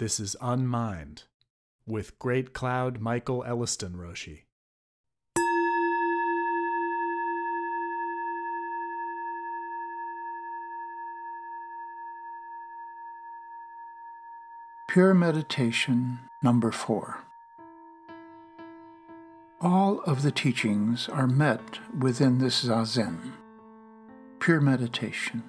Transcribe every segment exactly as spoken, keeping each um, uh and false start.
This is Unmind, with Great Cloud Michael Elliston Roshi. Pure Meditation Number Four. All of the teachings are met within this Zazen, pure meditation.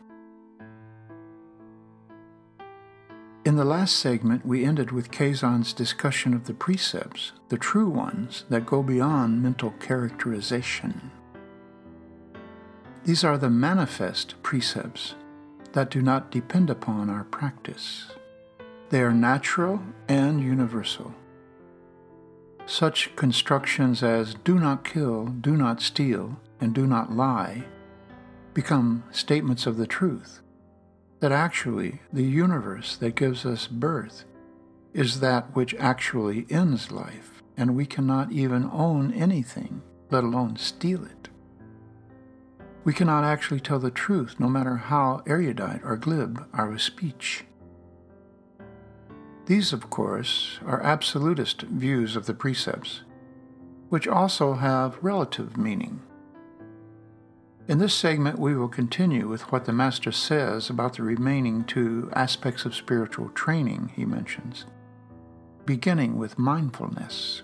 In the last segment, we ended with Keizan's discussion of the precepts, the true ones that go beyond mental characterization. These are the manifest precepts that do not depend upon our practice. They are natural and universal. Such constructions as do not kill, do not steal, and do not lie become statements of the truth that actually the universe that gives us birth is that which actually ends life, and we cannot even own anything, let alone steal it. We cannot actually tell the truth, no matter how erudite or glib our speech. These, of course, are absolutist views of the precepts, which also have relative meaning. In this segment, we will continue with what the Master says about the remaining two aspects of spiritual training he mentions, beginning with mindfulness.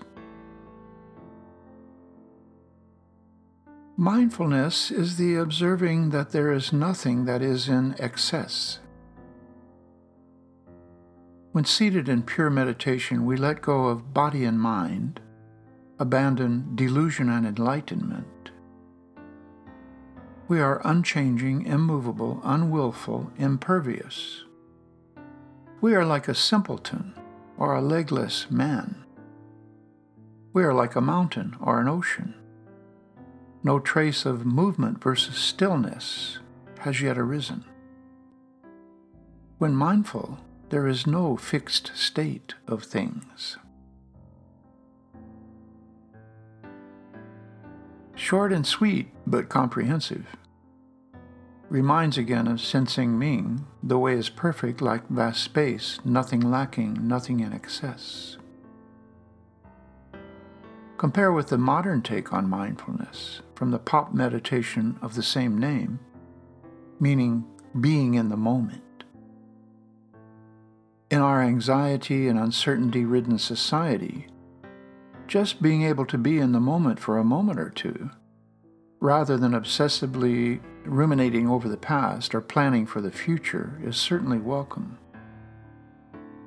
Mindfulness is the observing that there is nothing that is in excess. When seated in pure meditation, we let go of body and mind, abandon delusion and enlightenment. We are unchanging, immovable, unwillful, impervious. We are like a simpleton or a legless man. We are like a mountain or an ocean. No trace of movement versus stillness has yet arisen. When mindful, there is no fixed state of things. Short and sweet, but comprehensive. Reminds again of Sen Sing Ming, the way is perfect like vast space, nothing lacking, nothing in excess. Compare with the modern take on mindfulness from the pop meditation of the same name, meaning being in the moment. In our anxiety and uncertainty-ridden society, just being able to be in the moment for a moment or two, rather than obsessively ruminating over the past or planning for the future, is certainly welcome.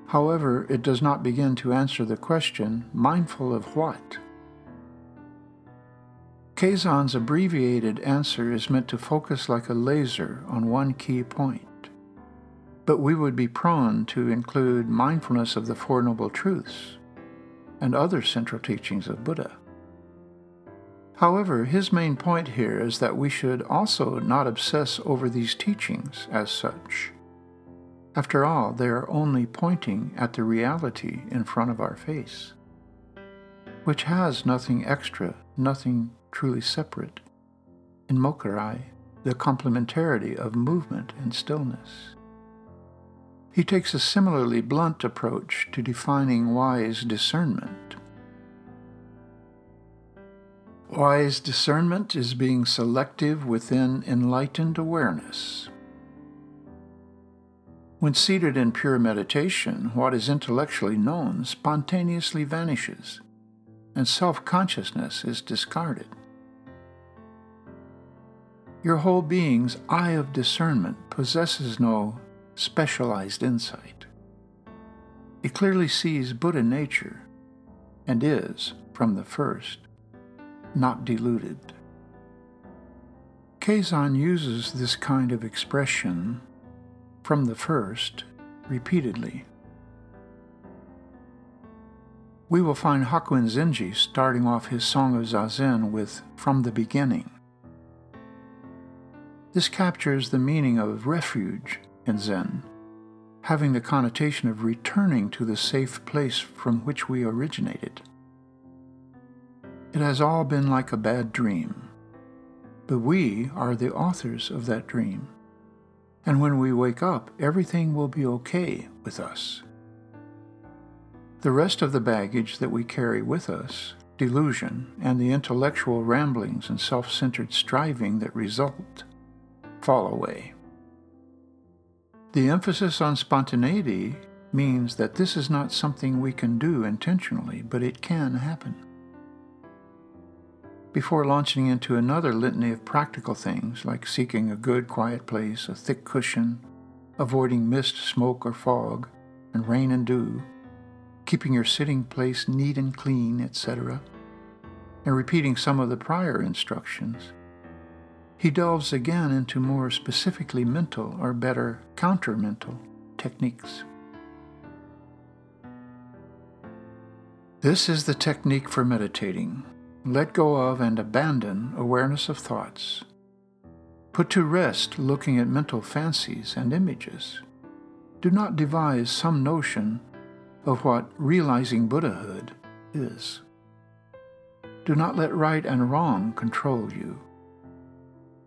However, it does not begin to answer the question, mindful of what? Keizan's abbreviated answer is meant to focus like a laser on one key point. But we would be prone to include mindfulness of the Four Noble Truths and other central teachings of Buddha. However, his main point here is that we should also not obsess over these teachings as such. After all, they are only pointing at the reality in front of our face, which has nothing extra, nothing truly separate. In Mokurai, the complementarity of movement and stillness. He takes a similarly blunt approach to defining wise discernment. Wise discernment is being selective within enlightened awareness. When seated in pure meditation, what is intellectually known spontaneously vanishes, and self-consciousness is discarded. Your whole being's eye of discernment possesses no specialized insight. It clearly sees Buddha nature and is, from the first, not deluded. Keizan uses this kind of expression, from the first, repeatedly. We will find Hakuin Zenji starting off his Song of Zazen with from the beginning. This captures the meaning of refuge in Zen, having the connotation of returning to the safe place from which we originated. It has all been like a bad dream, but we are the authors of that dream, and when we wake up, everything will be okay with us. The rest of the baggage that we carry with us, delusion, and the intellectual ramblings and self-centered striving that result, fall away. The emphasis on spontaneity means that this is not something we can do intentionally, but it can happen. Before launching into another litany of practical things, like seeking a good quiet place, a thick cushion, avoiding mist, smoke, or fog, and rain and dew, keeping your sitting place neat and clean, et cetera, and repeating some of the prior instructions, he delves again into more specifically mental, or better, counter-mental, techniques. This is the technique for meditating. Let go of and abandon awareness of thoughts. Put to rest looking at mental fancies and images. Do not devise some notion of what realizing Buddhahood is. Do not let right and wrong control you.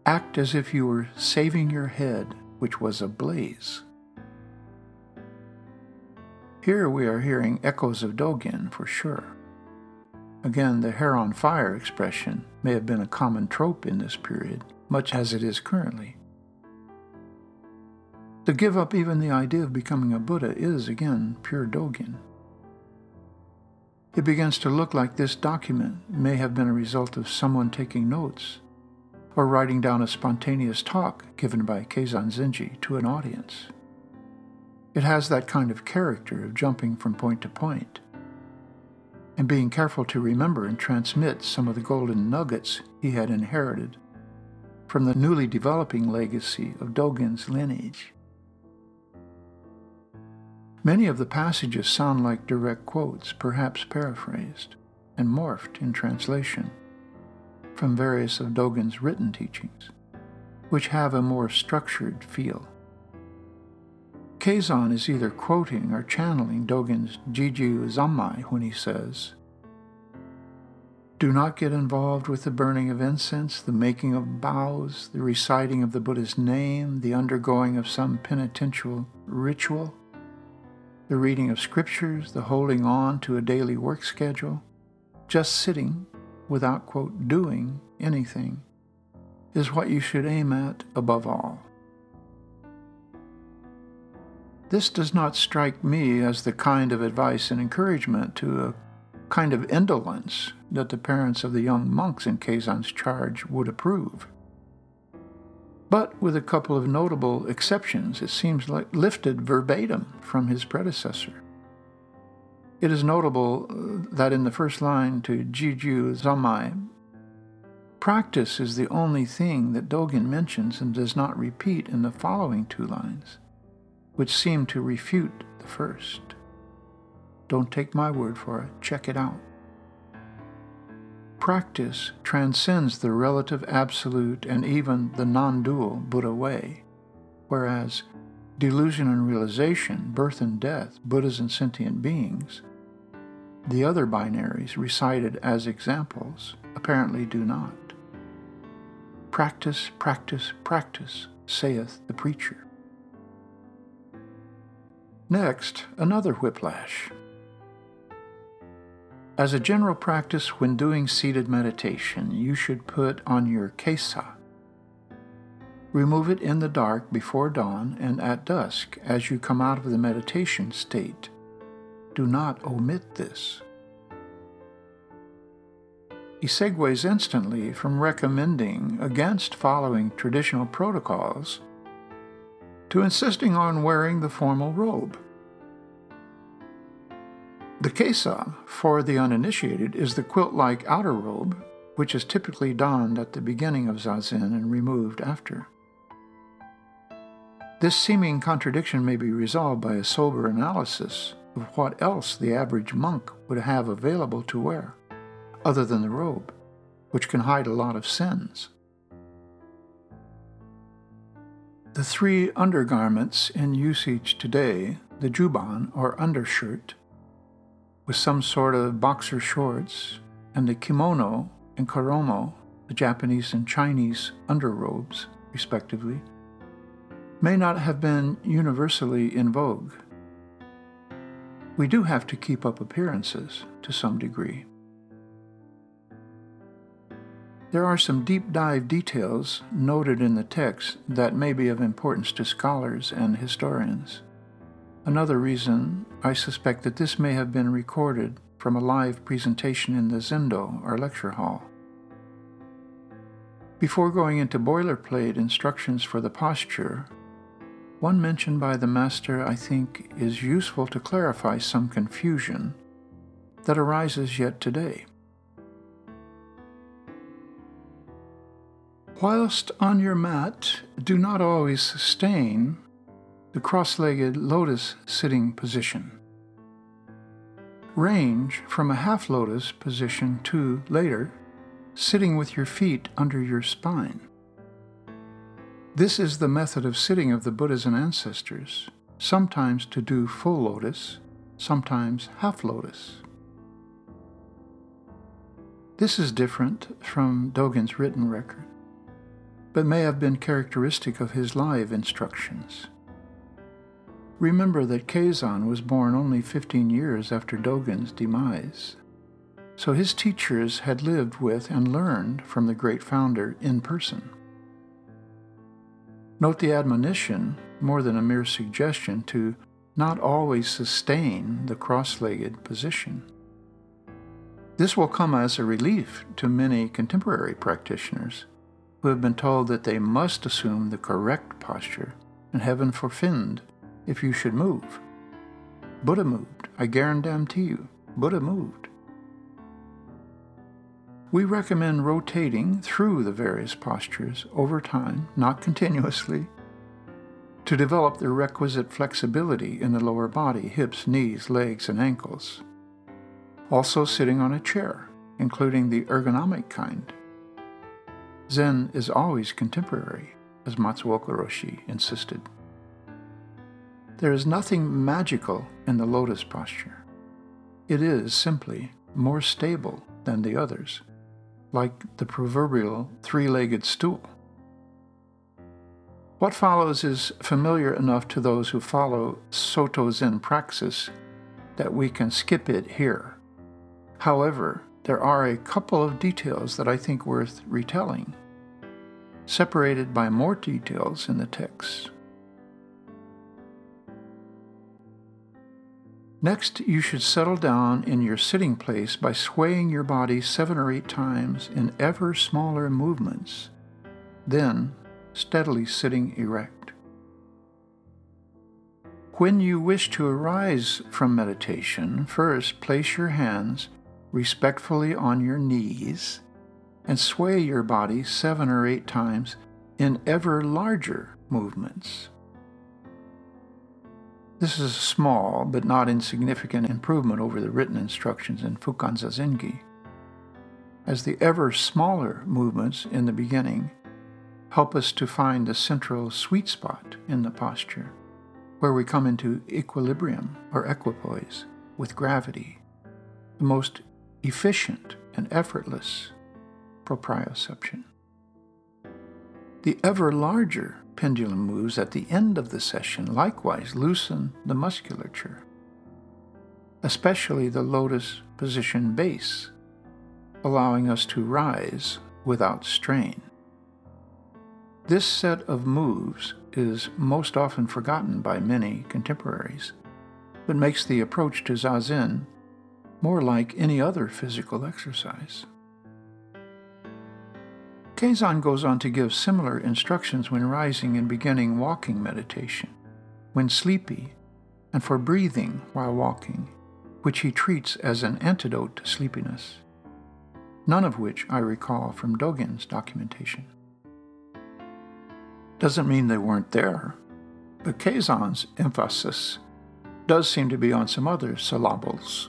Act as if you were saving your head, which was ablaze. Here we are hearing echoes of Dogen for sure. Again, the hair on fire expression may have been a common trope in this period, much as it is currently. To give up even the idea of becoming a Buddha is, again, pure Dogen. It begins to look like this document may have been a result of someone taking notes or writing down a spontaneous talk given by Keizan Zenji to an audience. It has that kind of character of jumping from point to point, and being careful to remember and transmit some of the golden nuggets he had inherited from the newly developing legacy of Dogen's lineage. Many of the passages sound like direct quotes, perhaps paraphrased and morphed in translation from various of Dogen's written teachings, which have a more structured feel. Keizan is either quoting or channeling Dogen's Jiju Zammai when he says, "Do not get involved with the burning of incense, the making of bows, the reciting of the Buddha's name, the undergoing of some penitential ritual, the reading of scriptures, the holding on to a daily work schedule, just sitting without, quote, doing anything, is what you should aim at above all." This does not strike me as the kind of advice and encouragement to a kind of indolence that the parents of the young monks in Keizan's charge would approve. But with a couple of notable exceptions, it seems like lifted verbatim from his predecessor. It is notable that in the first line to Jiju Zammai, practice is the only thing that Dogen mentions and does not repeat in the following two lines, which seem to refute the first. Don't take my word for it, check it out. Practice transcends the relative absolute and even the non-dual Buddha way, whereas delusion and realization, birth and death, Buddhas and sentient beings, the other binaries recited as examples, apparently do not. Practice, practice, practice, saith the preacher. Next, another whiplash. As a general practice when doing seated meditation, you should put on your kesa. Remove it in the dark before dawn and at dusk as you come out of the meditation state. Do not omit this. He segues instantly from recommending against following traditional protocols to insisting on wearing the formal robe. The kesa, for the uninitiated, is the quilt-like outer robe, which is typically donned at the beginning of Zazen and removed after. This seeming contradiction may be resolved by a sober analysis of what else the average monk would have available to wear, other than the robe, which can hide a lot of sins. The three undergarments in usage today, the juban, or undershirt, with some sort of boxer shorts, and the kimono and koromo, the Japanese and Chinese underrobes, respectively, may not have been universally in vogue. we do have to keep up appearances to some degree. There are some deep dive details noted in the text that may be of importance to scholars and historians. Another reason, I suspect that this may have been recorded from a live presentation in the Zendo, or lecture hall. Before going into boilerplate instructions for the posture, one mentioned by the master, I think, is useful to clarify some confusion that arises yet today. Whilst on your mat, do not always sustain the cross-legged lotus sitting position. Range from a half lotus position to, later, sitting with your feet under your spine. This is the method of sitting of the Buddhas and ancestors, sometimes to do full lotus, sometimes half lotus. This is different from Dogen's written record, but may have been characteristic of his live instructions. Remember that Keizan was born only fifteen years after Dogen's demise, so his teachers had lived with and learned from the great founder in person. Note the admonition, more than a mere suggestion, to not always sustain the cross-legged position. This will come as a relief to many contemporary practitioners who have been told that they must assume the correct posture, and heaven forfend if you should move. Buddha moved. I guarantee you, Buddha moved. We recommend rotating through the various postures over time, not continuously, to develop the requisite flexibility in the lower body, hips, knees, legs, and ankles. Also sitting on a chair, including the ergonomic kind. Zen is always contemporary, as Matsuoka-roshi insisted. There is nothing magical in the lotus posture. It is simply more stable than the others, like the proverbial three-legged stool. What follows is familiar enough to those who follow Soto Zen praxis that we can skip it here. However, there are a couple of details that I think worth retelling, separated by more details in the text. Next, you should settle down in your sitting place by swaying your body seven or eight times in ever smaller movements, then steadily sitting erect. When you wish to arise from meditation, first place your hands respectfully on your knees and sway your body seven or eight times in ever larger movements. This is a small but not insignificant improvement over the written instructions in Fukanzazenki, as the ever smaller movements in the beginning help us to find the central sweet spot in the posture, where we come into equilibrium or equipoise with gravity, the most efficient and effortless proprioception. The ever larger pendulum moves at the end of the session likewise loosen the musculature, especially the lotus position base, allowing us to rise without strain. This set of moves is most often forgotten by many contemporaries, but makes the approach to Zazen more like any other physical exercise. Keizan goes on to give similar instructions when rising and beginning walking meditation, when sleepy, and for breathing while walking, which he treats as an antidote to sleepiness, none of which I recall from Dogen's documentation. Doesn't mean they weren't there, but Keizan's emphasis does seem to be on some other syllables.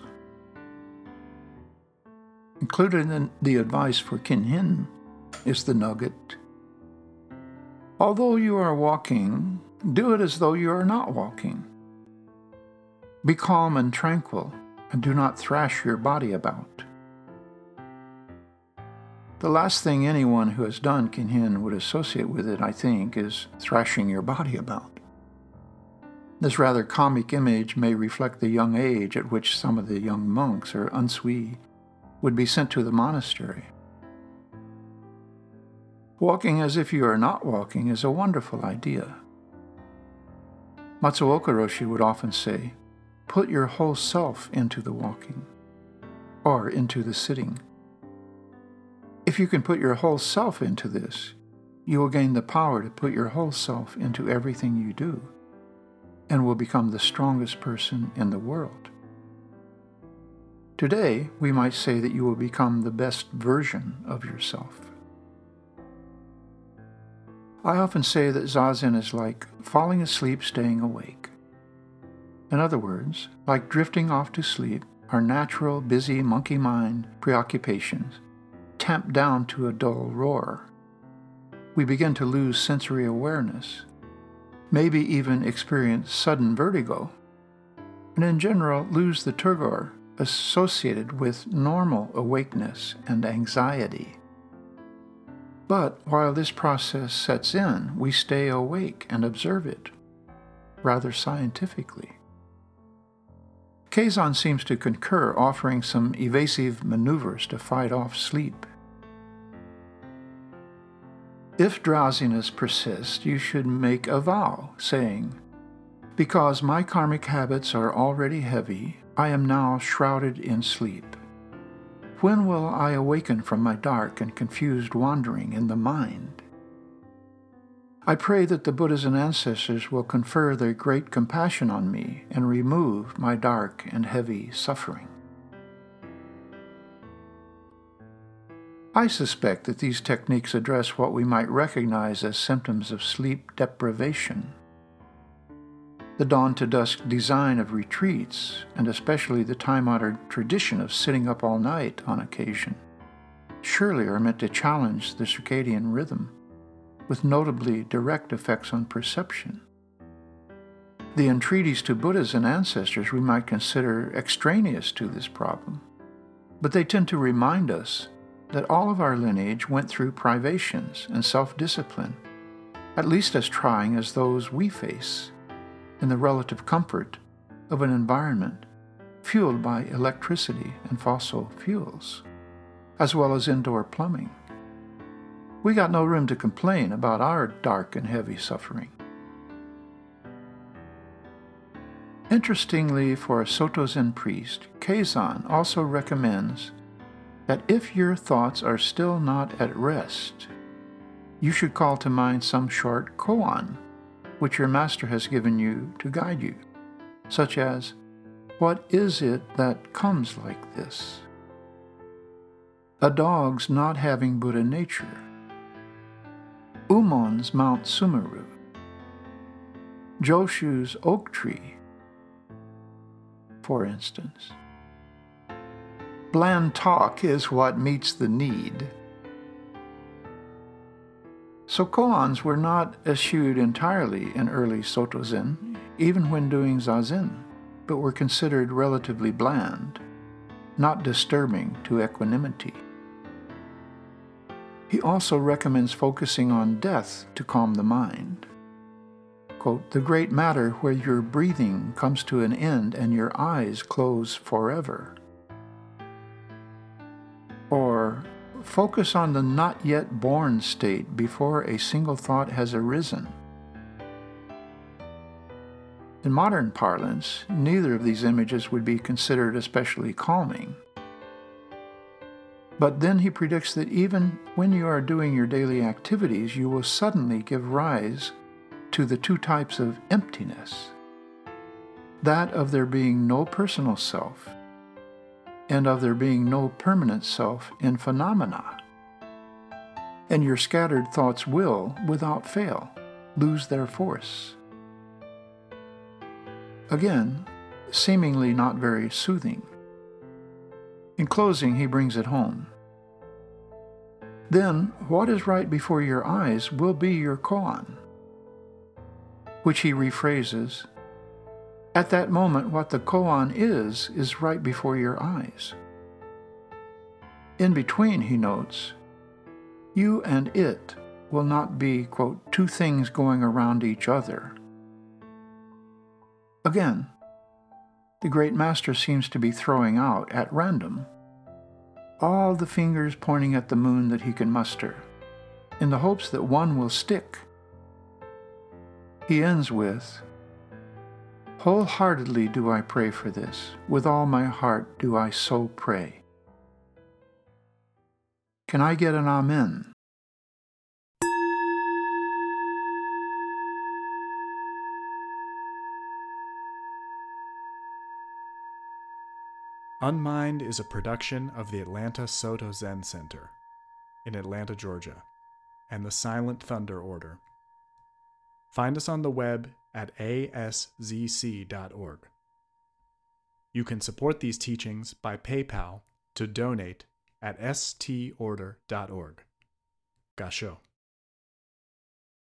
Included in the advice for kinhin is the nugget: although you are walking, do it as though you are not walking. Be calm and tranquil, and do not thrash your body about. The last thing anyone who has done kinhin would associate with it, I think, is thrashing your body about. This rather comic image may reflect the young age at which some of the young monks, or unsui, would be sent to the monastery. Walking as if you are not walking is a wonderful idea. Matsuoka-roshi would often say, put your whole self into the walking, or into the sitting. If you can put your whole self into this, you will gain the power to put your whole self into everything you do, and will become the strongest person in the world. Today, we might say that you will become the best version of yourself. I often say that Zazen is like falling asleep, staying awake. In other words, like drifting off to sleep, our natural, busy monkey mind preoccupations tamp down to a dull roar. We begin to lose sensory awareness, maybe even experience sudden vertigo, and in general lose the turgor associated with normal awakeness and anxiety. But while this process sets in, we stay awake and observe it, rather scientifically. Keizan seems to concur, offering some evasive maneuvers to fight off sleep. If drowsiness persists, you should make a vow, saying, because my karmic habits are already heavy, I am now shrouded in sleep. When will I awaken from my dark and confused wandering in the mind? I pray that the Buddhas and ancestors will confer their great compassion on me and remove my dark and heavy suffering. I suspect that these techniques address what we might recognize as symptoms of sleep deprivation. The dawn-to-dusk design of retreats, and especially the time-honored tradition of sitting up all night on occasion, surely are meant to challenge the circadian rhythm, with notably direct effects on perception. The entreaties to Buddhas and ancestors we might consider extraneous to this problem, but they tend to remind us that all of our lineage went through privations and self-discipline, at least as trying as those we face, in the relative comfort of an environment fueled by electricity and fossil fuels, as well as indoor plumbing. We got no room to complain about our dark and heavy suffering. Interestingly, for a Soto Zen priest, Keizan also recommends that if your thoughts are still not at rest, you should call to mind some short koan, which your master has given you to guide you, such as, what is it that comes like this? A dog's not having Buddha nature. Umon's Mount Sumeru. Joshu's oak tree, for instance. Bland talk is what meets the need. So koans were not eschewed entirely in early Soto Zen, even when doing Zazen, but were considered relatively bland, not disturbing to equanimity. He also recommends focusing on death to calm the mind. Quote, the great matter where your breathing comes to an end and your eyes close forever. Or, focus on the not-yet-born state before a single thought has arisen. In modern parlance, neither of these images would be considered especially calming. But then he predicts that even when you are doing your daily activities, you will suddenly give rise to the two types of emptiness, that of there being no personal self, and of there being no permanent self in phenomena. And your scattered thoughts will, without fail, lose their force. Again, seemingly not very soothing. In closing, he brings it home. Then, what is right before your eyes will be your koan, which he rephrases, at that moment, what the koan is, is right before your eyes. In between, he notes, you and it will not be, quote, two things going around each other. Again, the great master seems to be throwing out, at random, all the fingers pointing at the moon that he can muster, in the hopes that one will stick. He ends with, "Wholeheartedly do I pray for this, with all my heart do I so pray." Can I get an amen? Unmind is a production of the Atlanta Soto Zen Center in Atlanta, Georgia, and the Silent Thunder Order. Find us on the web at a s z c dot org. You can support these teachings by PayPal to donate at s t order dot org. Gasho.